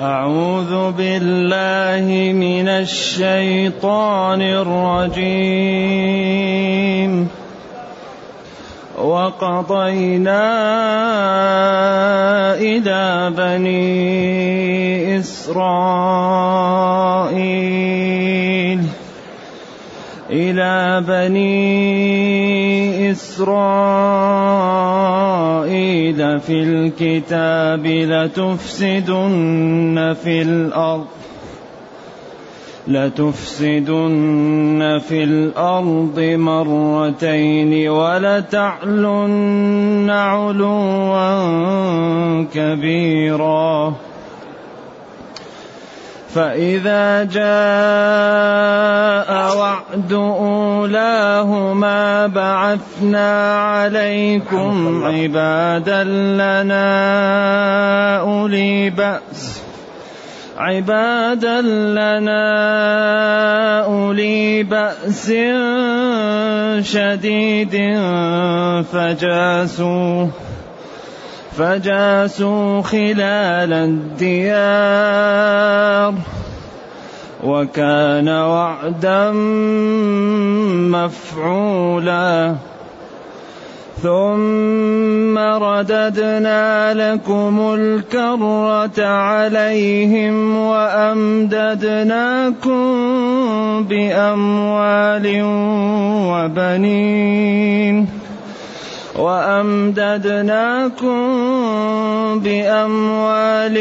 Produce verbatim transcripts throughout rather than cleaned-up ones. أعوذ بالله من الشيطان الرجيم. وقضينا إلى بني إسرائيل إلى بني إسرائيل في الكتاب لتفسدن في الأرض لتفسدن في الأرض مرتين ولتعلن علوا كبيرا. فإذا جاء وعد أولاهما بعثنا عليكم عبادا لنا أولي بأس عبادا لنا أولي بأس شديد فجاسوا فجاسوا خلال الديار وكان وعدا مفعولا. ثم رددنا لكم الكرة عليهم وأمددناكم بأموال وبنين وأمددناكم بأموال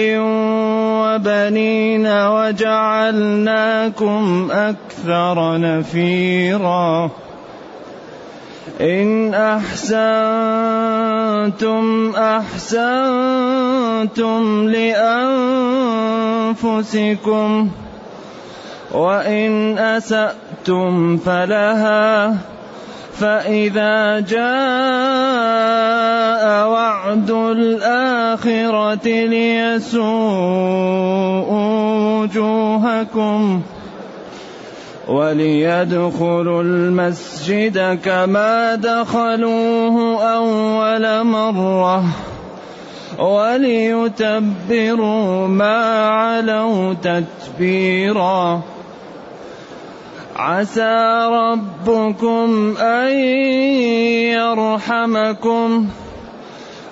وبنين وجعلناكم أكثر نفيرا. إن أحسنتم أحسنتم لأنفسكم وإن أسأتم فلها. فإذا جاء وعد الآخرة ليسوءوا وجوهكم وليدخلوا المسجد كما دخلوه أول مرة وليتبروا ما علوا تتبيرا. عسى ربكم أن يرحمكم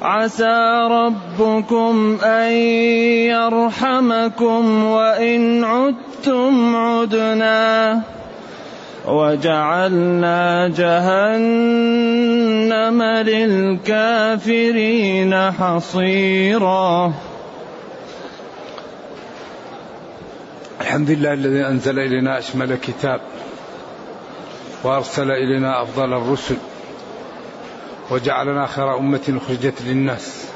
عسى ربكم أن يرحمكم وإن عدتم عدنا وجعلنا جهنم للكافرين حصيرا. الحمد لله الذي أنزل إلينا أشمل كتاب وأرسل إلينا أفضل الرسل وجعلنا خير أمة أخرجت للناس،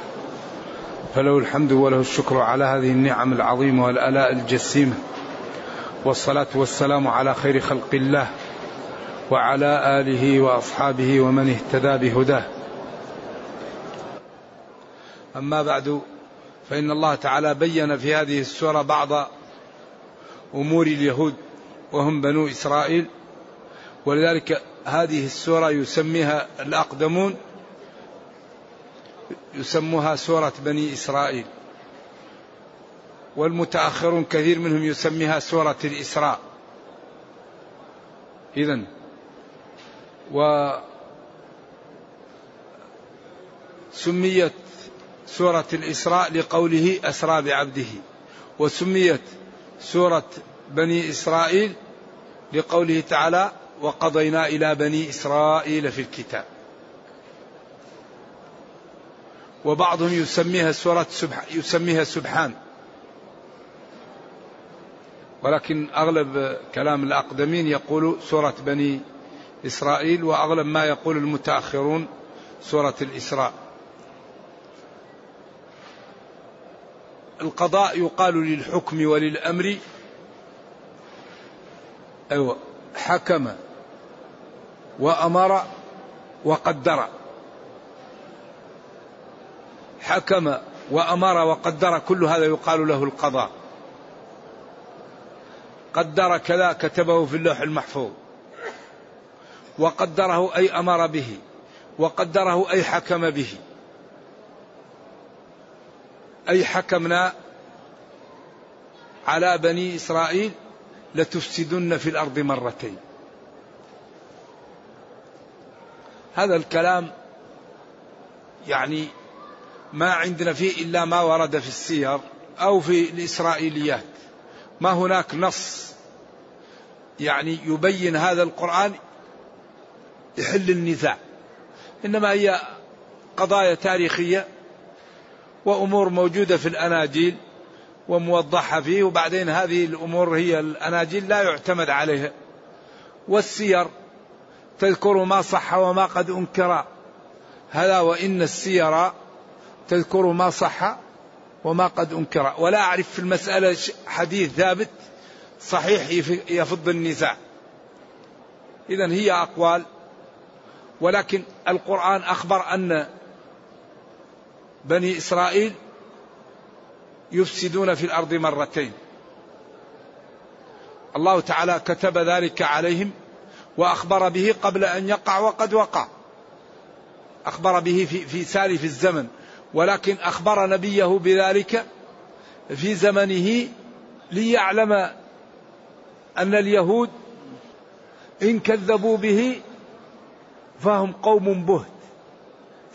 فله الحمد وله الشكر على هذه النعم العظيمة والآلاء الجسيمة، والصلاة والسلام على خير خلق الله وعلى آله وأصحابه ومن اهتدى بهداه. أما بعد، فإن الله تعالى بين في هذه السورة بعض أمور اليهود وهم بنو إسرائيل، ولذلك هذه السورة يسميها الأقدمون يسموها سورة بني إسرائيل، والمتأخرون كثير منهم يسميها سورة الإسراء. إذن وسميت سورة الإسراء لقوله أسرى بعبده، وسميت سورة بني إسرائيل لقوله تعالى وقضينا إلى بني إسرائيل في الكتاب. وبعضهم يسميها سورة يسميها سبحان، ولكن أغلب كلام الأقدمين يقول سورة بني إسرائيل، وأغلب ما يقول المتأخرون سورة الإسراء. القضاء يقال للحكم وللأمر، أيوة، حكم وأمر وقدر. حكم وأمر وقدر كل هذا يقال له القضاء. قدر كذا كتبه في اللوح المحفوظ، وقدره أي أمر به، وقدره أي حكم به، أي حكمنا على بني إسرائيل لتفسدن في الأرض مرتين. هذا الكلام يعني ما عندنا فيه إلا ما ورد في السير أو في الإسرائيليات، ما هناك نص يعني يبين هذا القرآن يحل النزاع، إنما هي قضايا تاريخية وأمور موجودة في الأناجيل وموضحة فيه، وبعدين هذه الأمور هي الأناجيل لا يعتمد عليها، والسير تذكر ما صح وما قد أنكر، هلا وإن السير تذكر ما صح وما قد أنكر. ولا أعرف في المسألة حديث ثابت صحيح يفض النزاع. إذن هي أقوال، ولكن القرآن أخبر أن بني إسرائيل يفسدون في الأرض مرتين، الله تعالى كتب ذلك عليهم وأخبر به قبل أن يقع، وقد وقع، أخبر به في, في سالف الزمن، ولكن أخبر نبيه بذلك في زمنه ليعلم أن اليهود إن كذبوا به فهم قوم بهت،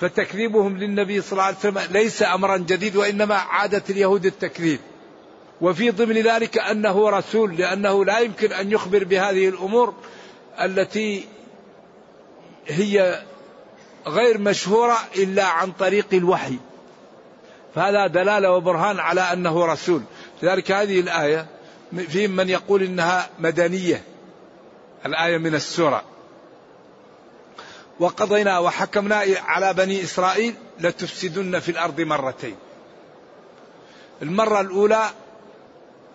فتكذيبهم للنبي صلى الله عليه وسلم ليس أمرا جديد، وإنما عادة اليهود التكذيب، وفي ضمن ذلك أنه رسول، لأنه لا يمكن أن يخبر بهذه الأمور التي هي غير مشهورة إلا عن طريق الوحي، فهذا دلالة وبرهان على أنه رسول. لذلك هذه الآية فيه من يقول إنها مدنية، الآية من السورة، وقضينا وحكمنا على بني إسرائيل لتفسدن في الأرض مرتين. المرة الأولى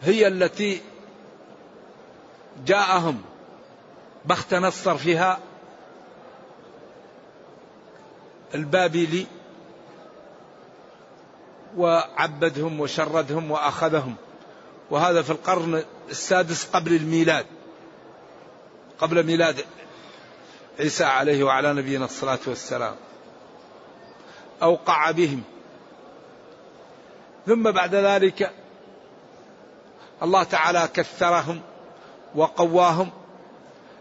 هي التي جاءهم بخت نصر فيها البابلي وعبدهم وشردهم وأخذهم، وهذا في القرن السادس قبل الميلاد، قبل ميلاد عيسى عليه وعلى نبينا الصلاة والسلام، أوقع بهم. ثم بعد ذلك الله تعالى كثرهم وقواهم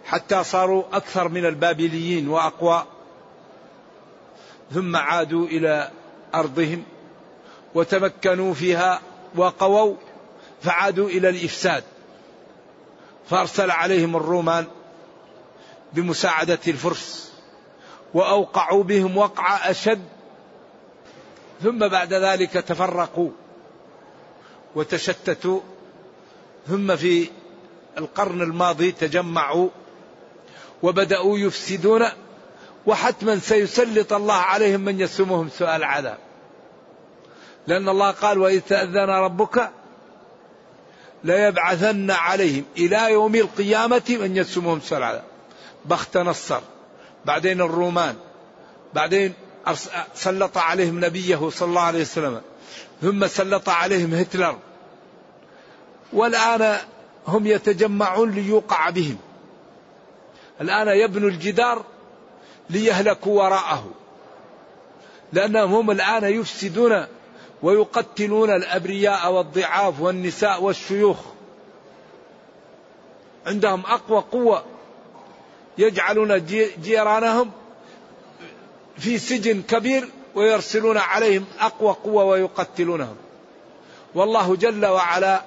حتى صاروا أكثر من البابليين وأقوى، ثم عادوا إلى أرضهم وتمكنوا فيها وقووا، فعادوا إلى الإفساد، فأرسل عليهم الرومان بمساعدة الفرس وأوقعوا بهم وقع أشد، ثم بعد ذلك تفرقوا وتشتتوا، ثم في القرن الماضي تجمعوا وبدأوا يفسدون، وحتما سيسلط الله عليهم من يسومهم سوء العذاب، لأن الله قال وإذ تأذن ربك ليبعثن عليهم إلى يوم القيامة من يسومهم سوء العذاب. بخت نصر، بعدين الرومان، بعدين سلط عليهم نبيه صلى الله عليه وسلم، ثم سلط عليهم هتلر، والآن هم يتجمعون ليوقع بهم، الآن يبنوا الجدار ليهلكوا وراءه، لأنهم هم الآن يفسدون ويقتلون الأبرياء والضعاف والنساء والشيوخ، عندهم أقوى قوة، يجعلون جيرانهم في سجن كبير ويرسلون عليهم أقوى قوة ويقتلونهم. والله جل وعلا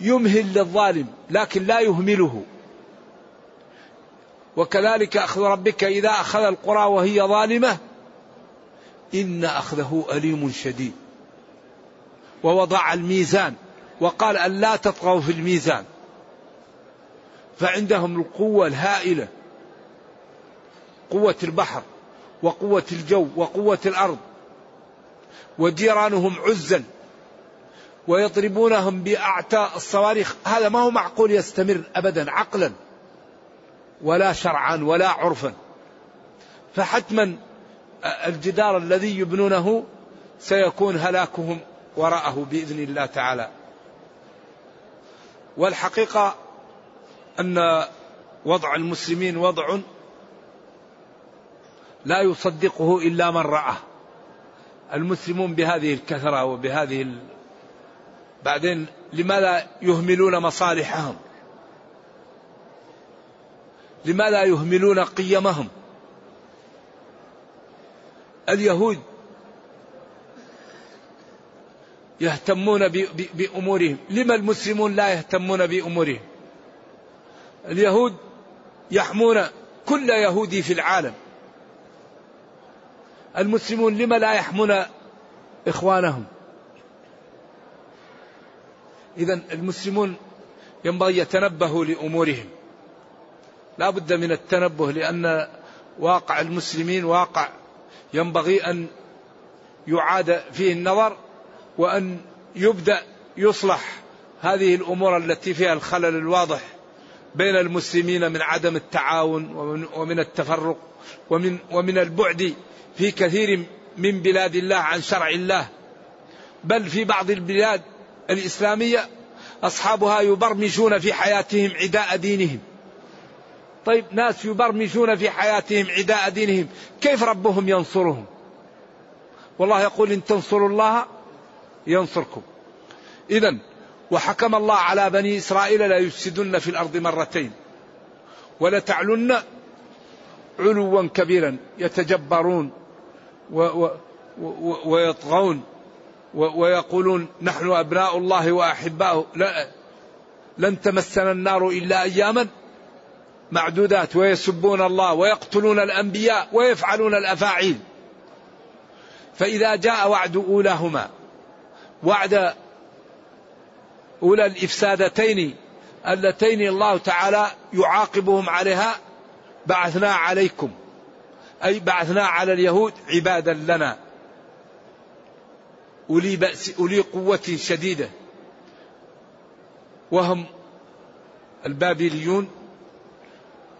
يمهل للظالم لكن لا يهمله، وكذلك أخذ ربك إذا أخذ القرى وهي ظالمة إن أخذه أليم شديد. ووضع الميزان وقال أن لا تطغوا في الميزان، فعندهم القوة الهائلة، قوة البحر وقوة الجو وقوة الأرض، وجيرانهم عزا ويضربونهم بأعتى الصواريخ. هذا ما هو معقول يستمر أبدا عقلا ولا شرعا ولا عرفا، فحتما الجدار الذي يبنونه سيكون هلاكهم وراءه بإذن الله تعالى. والحقيقة أن وضع المسلمين وضع لا يصدقه إلا من رأه، المسلمون بهذه الكثرة وبهذه بعدين لماذا يهملون مصالحهم؟ لماذا يهملون قيمهم؟ اليهود يهتمون بأمورهم، لما المسلمون لا يهتمون بأمورهم؟ اليهود يحمون كل يهودي في العالم، المسلمون لما لا يحمون إخوانهم؟ إذن المسلمون ينبغي يتنبهوا لأمورهم، لا بد من التنبه، لأن واقع المسلمين واقع ينبغي أن يعاد فيه النظر وأن يبدأ يصلح هذه الأمور التي فيها الخلل الواضح بين المسلمين من عدم التعاون ومن التفرق ومن, ومن البعد في كثير من بلاد الله عن شرع الله، بل في بعض البلاد الإسلامية أصحابها يبرمجون في حياتهم عداء دينهم. طيب، ناس يبرمجون في حياتهم عداء دينهم، كيف ربهم ينصرهم؟ والله يقول إن تنصروا الله ينصركم. إذن وحكم الله على بني إسرائيل لا يفسدن في الأرض مرتين ولتعلن علوا كبيرا، يتجبرون و و و ويطغون و ويقولون نحن أبناء الله وأحباؤه، لا لن تمسنا النار إلا أياما معدودات، ويسبون الله ويقتلون الأنبياء ويفعلون الأفاعيل. فإذا جاء وعد أولاهما، وعد أولى الإفسادتين اللتين الله تعالى يعاقبهم عليها، بعثنا عليكم، أي بعثنا على اليهود عبادا لنا أولي بأس أولي قوة شديدة، وهم البابليون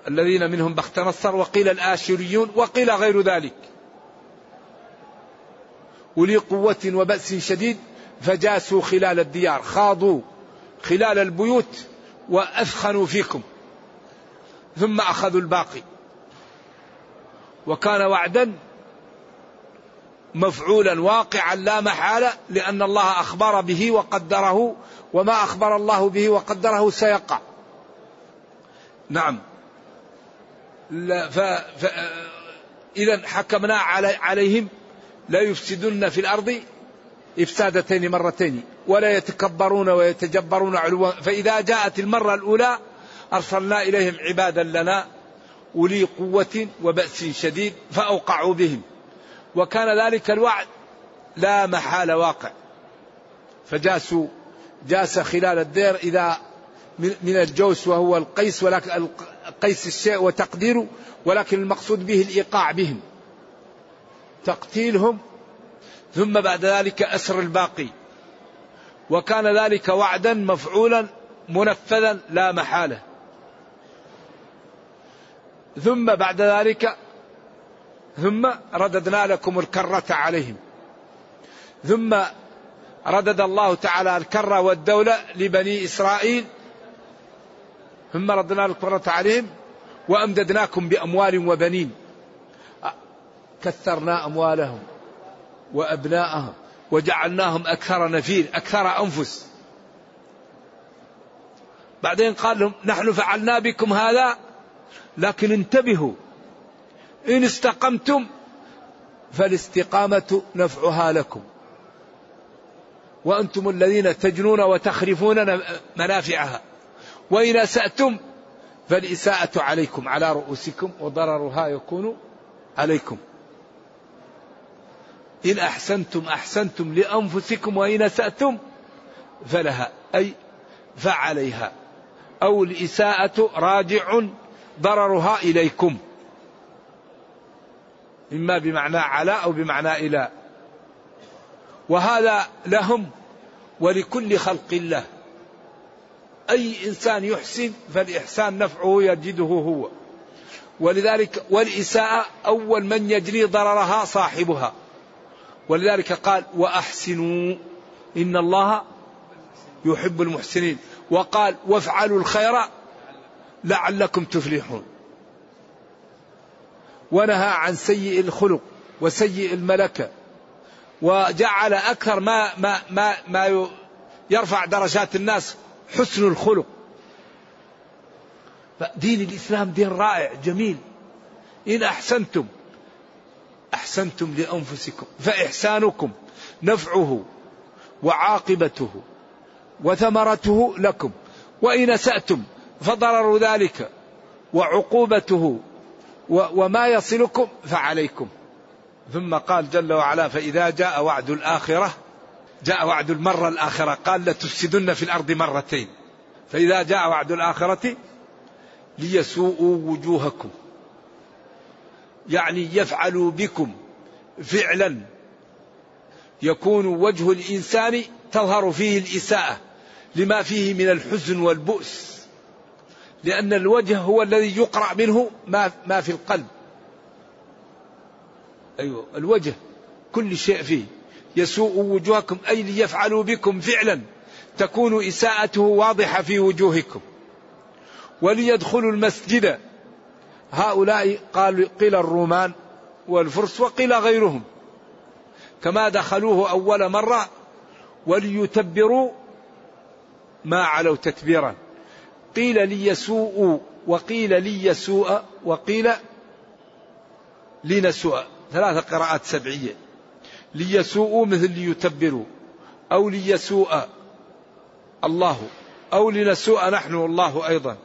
الذين منهم بختنصر، وقيل الآشوريون، وقيل غير ذلك، أولي قوة وبأس شديد، فجاسوا خلال الديار، خاضوا خلال البيوت وأثخنوا فيكم، ثم أخذوا الباقي، وكان وعدا مفعولا واقعا لا محالة، لأن الله أخبر به وقدره، وما أخبر الله به وقدره سيقع. نعم. إذا حكمنا عليهم لا يفسدن في الأرض إفسادتين مرتين ولا يتكبرون ويتجبرون علوا، فإذا جاءت المرة الأولى أرسلنا إليهم عبادا لنا أولي قوة وبأس شديد فأوقعوا بهم، وكان ذلك الوعد لا محال واقع، فجاسوا جاس خلال الدير، إذا من الجوس وهو القيس، ولكن قيس الشيء وتقديره، ولكن المقصود به الإيقاع بهم، تقتيلهم، ثم بعد ذلك أسر الباقي، وكان ذلك وعدا مفعولا منفذا لا محالة. ثم بعد ذلك ثم رددنا لكم الكرة عليهم، ثم ردد الله تعالى الكرة والدولة لبني إسرائيل، ثم رددنا الكرة عليهم وأمددناكم بأموال وبنين، كثرنا أموالهم وأبناءهم وجعلناهم أكثر نفير، أكثر أنفس. بعدين قال لهم نحن فعلنا بكم هذا، لكن انتبهوا، إن استقمتم فالاستقامة نفعها لكم، وأنتم الذين تجنون وتخرفون منافعها، وإن أسأتم فالإساءة عليكم على رؤوسكم وضررها يكون عليكم، إن أحسنتم أحسنتم لأنفسكم وإن أسأتم فلها، أي فعليها، أو الإساءة راجع ضررها إليكم، إما بمعنى على أو بمعنى إلى. وهذا لهم ولكل خلق الله، أي إنسان يحسن فالإحسان نفعه يجده هو، ولذلك والإساءة أول من يجري ضررها صاحبها، ولذلك قال وأحسنوا إن الله يحب المحسنين، وقال وافعلوا الخير لعلكم تفلحون، ونهى عن سيء الخلق وسيء الملكة، وجعل أكثر ما, ما, ما, ما يرفع درجات الناس حسن الخلق. دين الإسلام دين رائع جميل. إن أحسنتم أحسنتم لأنفسكم فإحسانكم نفعه وعاقبته وثمرته لكم، وإن أسأتم فضرر ذلك وعقوبته وما يصلكم فعليكم. ثم قال جل وعلا: فإذا جاء وعد الآخرة، جاء وعد المرة الآخرة، قال لتفسدن في الأرض مرتين، فإذا جاء وعد الآخرة ليسوءوا وجوهكم، يعني يفعلوا بكم فعلا يكون وجه الإنسان تظهر فيه الإساءة لما فيه من الحزن والبؤس، لأن الوجه هو الذي يقرأ منه ما في القلب. أيوه الوجه كل شيء فيه. يسوء وجوهكم أي ليفعلوا بكم فعلا تكون إساءته واضحة في وجوهكم. وليدخلوا المسجد، هؤلاء قالوا قيل الرومان والفرس وقيل غيرهم، كما دخلوه أول مرة، وليتبروا ما علوا تتبيرا. قيل ليسوءوا وقيل ليسوء وقيل لنسوء، ثلاث قراءات سبعية. ليسوءوا مثل ليتبروا، أو ليسوء الله، أو لنسوء نحن والله أيضا.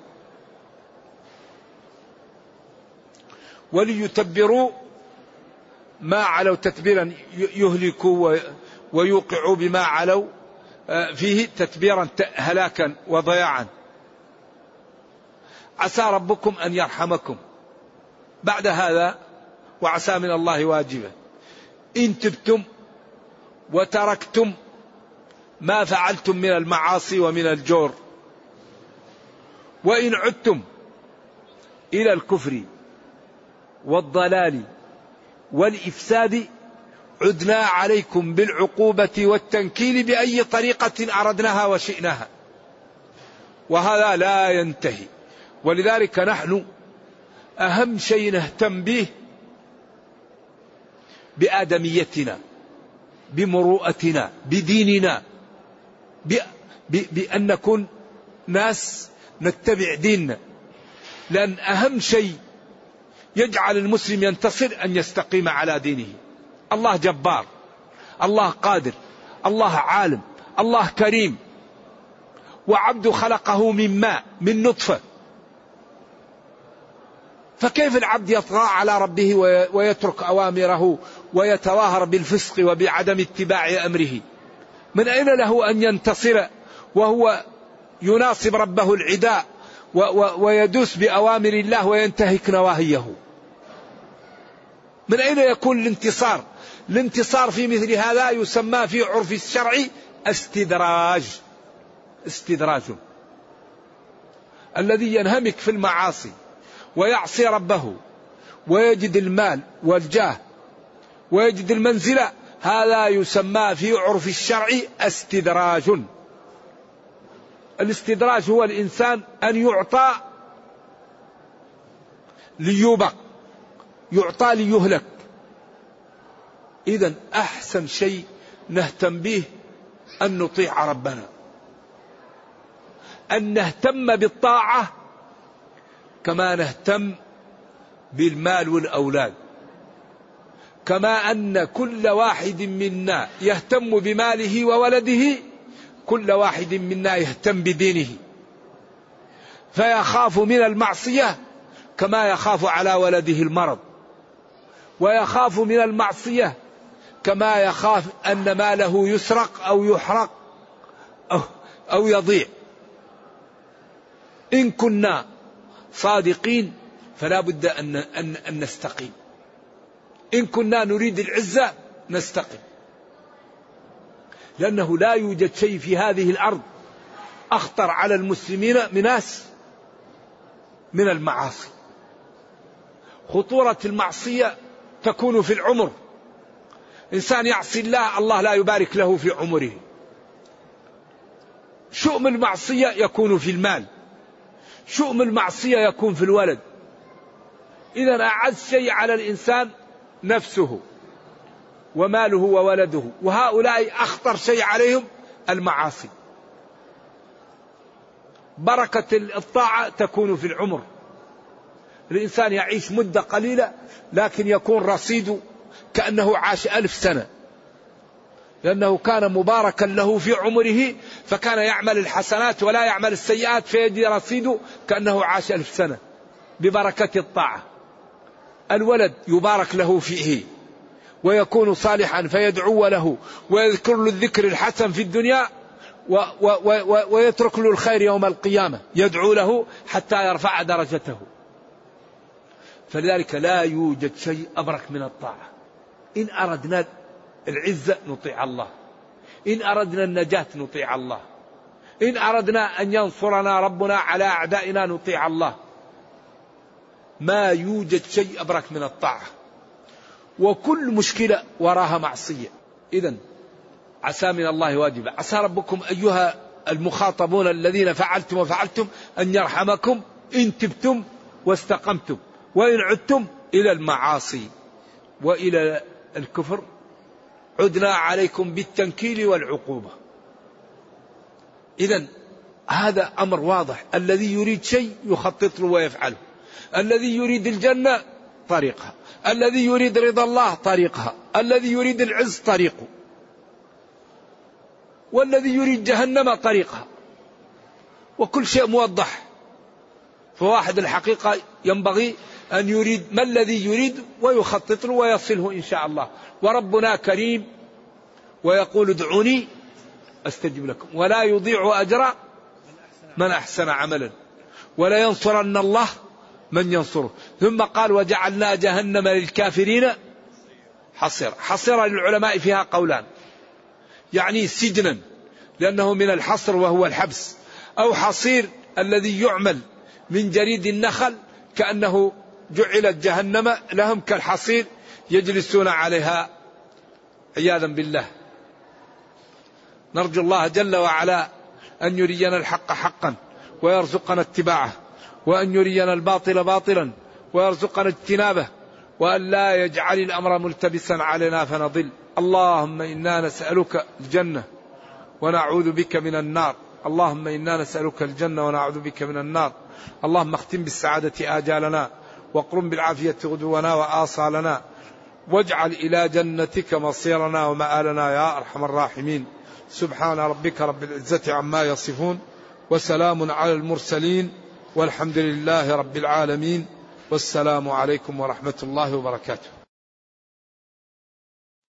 وليتبروا ما علوا تتبيرا، يهلكوا ويوقعوا بما علوا فيه تتبيرا هلاكا وضياعا. عسى ربكم أن يرحمكم بعد هذا، وعسى من الله واجبا إن تبتم وتركتم ما فعلتم من المعاصي ومن الجور، وإن عدتم إلى الكفر والضلال والإفساد عدنا عليكم بالعقوبة والتنكيل بأي طريقة أردناها وشئناها. وهذا لا ينتهي، ولذلك نحن أهم شيء نهتم به بآدميتنا، بمروءتنا، بديننا، بأن نكون ناس نتبع ديننا، لأن أهم شيء يجعل المسلم ينتصر أن يستقيم على دينه. الله جبار، الله قادر، الله عالم، الله كريم، وعبد خلقه من ماء، من نطفة، فكيف العبد يطغى على ربه ويترك أوامره ويتظاهر بالفسق وبعدم اتباع أمره؟ من أين له أن ينتصر وهو يناصب ربه العداء ويدوس بأوامر الله وينتهك نواهيه؟ من أين يكون الانتصار؟ الانتصار في مثل هذا يسمى في عرف الشرع استدراج. استدراج الذي ينهمك في المعاصي ويعصي ربه ويجد المال والجاه ويجد المنزلة، هذا يسمى في عرف الشرع استدراج. الاستدراج هو الإنسان أن يعطى ليوبق، يعطى ليهلك. إذن أحسن شيء نهتم به أن نطيع ربنا، أن نهتم بالطاعة كما نهتم بالمال والأولاد، كما أن كل واحد منا يهتم بماله وولده، كل واحد منا يهتم بدينه، فيخاف من المعصية كما يخاف على ولده المرض، ويخاف من المعصية كما يخاف أن ماله يسرق أو يحرق أو, أو يضيع. إن كنا صادقين فلا بد أن, أن, أن نستقيم. إن كنا نريد العزة نستقيم، لأنه لا يوجد شيء في هذه الأرض أخطر على المسلمين من ناس من المعاصي. خطورة المعصية تكون في العمر، إنسان يعصي الله الله لا يبارك له في عمره. شؤم المعصية يكون في المال، شؤم المعصية يكون في الولد. إذا أعز شيء على الإنسان نفسه وماله وولده، وهؤلاء أخطر شيء عليهم المعاصي. بركة الطاعة تكون في العمر. الإنسان يعيش مدة قليلة لكن يكون رصيده كأنه عاش ألف سنة، لأنه كان مباركا له في عمره، فكان يعمل الحسنات ولا يعمل السيئات، فيجي رصيده كأنه عاش ألف سنة ببركة الطاعة. الولد يبارك له فيه ويكون صالحا فيدعو له ويذكر له الذكر الحسن في الدنيا، و و و ويترك له الخير يوم القيامة، يدعو له حتى يرفع درجته. فلذلك لا يوجد شيء أبرك من الطاعة. إن أردنا العزة نطيع الله، إن أردنا النجاة نطيع الله، إن أردنا أن ينصرنا ربنا على أعدائنا نطيع الله. ما يوجد شيء أبرك من الطاعة، وكل مشكلة وراها معصية. إذن عسى من الله واجبا، عسى ربكم أيها المخاطبون الذين فعلتم وفعلتم أن يرحمكم إن تبتم واستقمتم، وإن عدتم إلى المعاصي وإلى الكفر عدنا عليكم بالتنكيل والعقوبة. إذن هذا أمر واضح، الذي يريد شيء يخطط له ويفعله، الذي يريد الجنة طريقها، الذي يريد رضا الله طريقها، الذي يريد العز طريقه، والذي يريد جهنم طريقها، وكل شيء موضح. فواحد الحقيقة ينبغي أن يريد ما الذي يريد ويخطط له ويصله إن شاء الله. وربنا كريم ويقول ادعوني أستجب لكم ولا يضيع أجر من أحسن عملا ولا ينصرن الله من ينصره. ثم قال وجعلنا جهنم للكافرين حصير. حصير للعلماء فيها قولان، يعني سجنا لأنه من الحصر وهو الحبس، أو حصير الذي يعمل من جريد النخل كأنه جعلت جهنم لهم كالحصير يجلسون عليها عياذا بالله. نرجو الله جل وعلا أن يرينا الحق حقا ويرزقنا اتباعه، وأن يرينا الباطل باطلا ويرزقنا اجتنابه، وأن لا يجعل الأمر ملتبسا علينا فنضل. اللهم إنا نسألك الجنة ونعوذ بك من النار، اللهم إنا نسألك الجنة ونعوذ بك من النار. اللهم اختم بالسعادة آجالنا، وقرم بالعافية غدونا وآصالنا، واجعل إلى جنتك مصيرنا ومآلنا يا أرحم الراحمين. سبحان ربك رب العزة عما يصفون، وسلام على المرسلين، والحمد لله رب العالمين، والسلام عليكم ورحمة الله وبركاته.